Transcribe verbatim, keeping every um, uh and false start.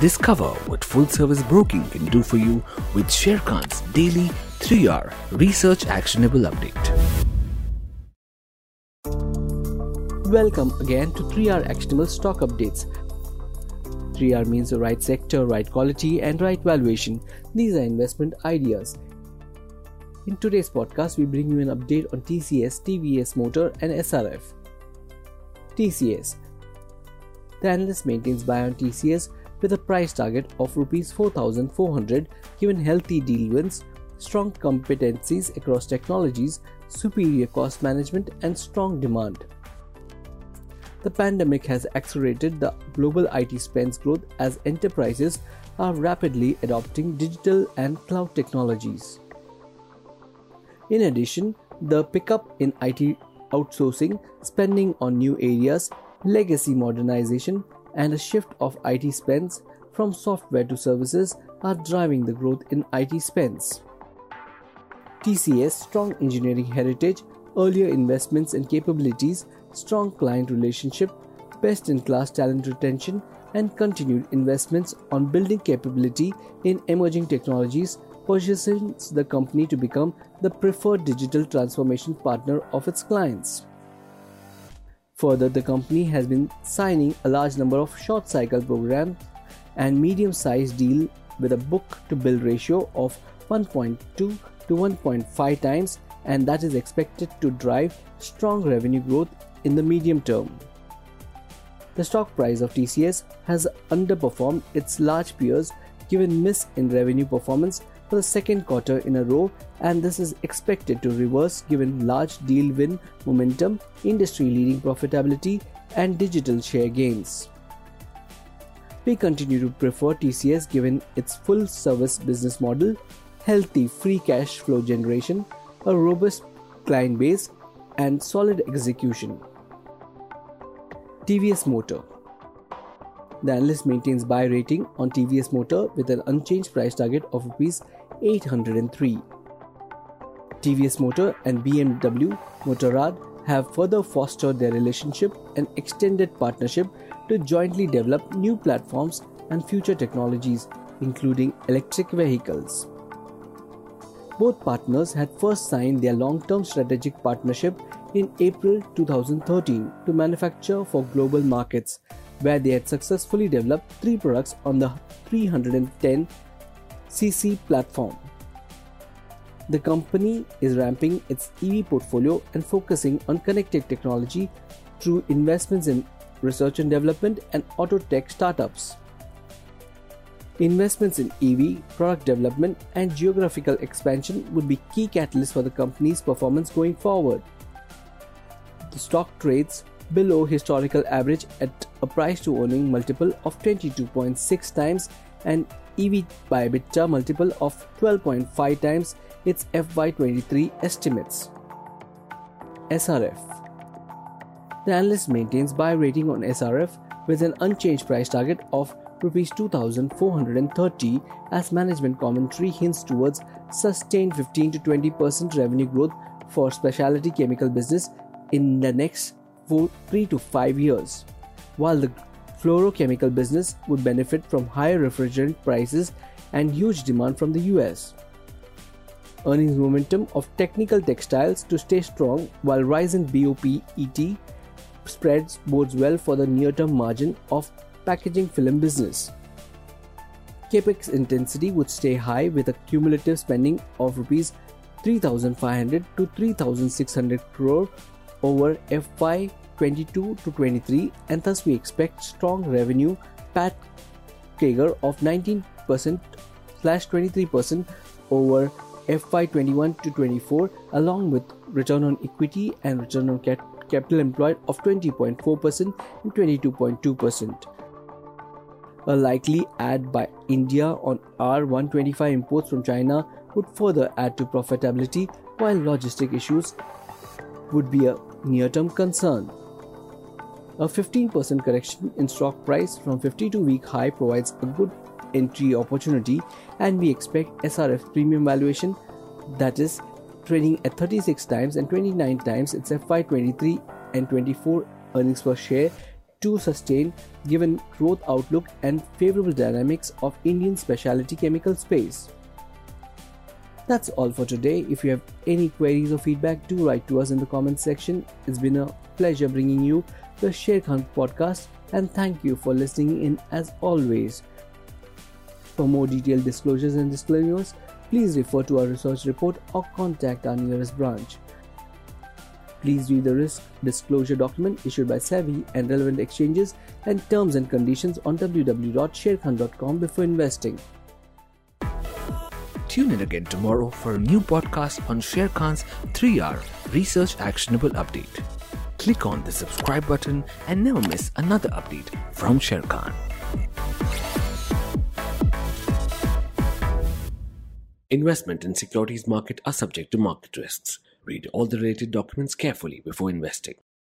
Discover what full-service broking can do for you with Sharekhan's daily three hour Research Actionable Update. Welcome again to three hour Actionable Stock Updates. three R means the right sector, right quality and right valuation. These are investment ideas. In today's podcast, we bring you an update on T C S, T V S Motor and S R F. T C S. The analyst maintains buy on T C S with a price target of four thousand four hundred rupees given healthy deal wins, strong competencies across technologies, superior cost management and strong demand. The pandemic has accelerated the global I T spends growth as enterprises are rapidly adopting digital and cloud technologies. In addition, the pickup in I T outsourcing, spending on new areas, legacy modernization, and a shift of I T spends from software to services are driving the growth in I T spends. T C S strong engineering heritage, earlier investments and capabilities, strong client relationship, best-in-class talent retention, and continued investments on building capability in emerging technologies positions the company to become the preferred digital transformation partner of its clients. Further, the company has been signing a large number of short-cycle programs and medium-sized deals with a book-to-bill ratio of one point two to one point five times, and that is expected to drive strong revenue growth in the medium term. The stock price of T C S has underperformed its large peers given miss in revenue performance for the second quarter in a row, and this is expected to reverse given large deal win momentum, industry-leading profitability and digital share gains. We continue to prefer T C S given its full-service business model, healthy free cash flow generation, a robust client base and solid execution. T V S Motor. The analyst maintains buy rating on T V S Motor with an unchanged price target of eight hundred three rupees. T V S Motor and B M W Motorrad have further fostered their relationship and extended partnership to jointly develop new platforms and future technologies, including electric vehicles. Both partners had first signed their long-term strategic partnership in April twenty thirteen to manufacture for global markets, where they had successfully developed three products on the three hundred ten c c platform. The company is ramping its E V portfolio and focusing on connected technology through investments in research and development and auto tech startups. Investments in E V, product development and geographical expansion would be key catalysts for the company's performance going forward. The stock trades below historical average at a price to earning multiple of twenty-two point six times and E V by EBITDA multiple of twelve point five times its F Y twenty-three estimates. S R F. The analyst maintains buy rating on S R F with an unchanged price target of two thousand four hundred thirty rupees as management commentary hints towards sustained fifteen to twenty percent revenue growth for specialty chemical business in the next three to five years, while the fluorochemical business would benefit from higher refrigerant prices and huge demand from the U S. Earnings momentum of technical textiles to stay strong while rise in B O P E T spreads bodes well for the near-term margin of packaging film business. Capex intensity would stay high with a cumulative spending of rupees three thousand five hundred to three thousand six hundred crore over F Y twenty-two to twenty-three, and thus we expect strong revenue P A T C A G R of nineteen percent slash twenty-three percent over F Y twenty-one to twenty-four, along with return on equity and return on cap- capital employed of twenty point four percent and twenty-two point two percent. A likely add by India on R one twenty-five imports from China would further add to profitability, while logistic issues would be a near-term concern. A fifteen percent correction in stock price from fifty-two week high provides a good entry opportunity, and we expect S R F premium valuation, that is trading at thirty-six times and twenty-nine times its F Y twenty-three and twenty-four earnings per share, to sustain given growth outlook and favorable dynamics of Indian specialty chemical space. That's all for today. If you have any queries or feedback, do write to us in the comments section. It's been a pleasure bringing you the Sharekhan podcast, and thank you for listening in as always. For more detailed disclosures and disclaimers, please refer to our research report or contact our nearest branch. Please read the risk disclosure document issued by SEBI and relevant exchanges and terms and conditions on w w w dot sharekhan dot com before investing. Tune in again tomorrow for a new podcast on Sharekhan's three R Research Actionable Update. Click on the subscribe button and never miss another update from Sharekhan. Investment in securities market are subject to market risks. Read all the related documents carefully before investing.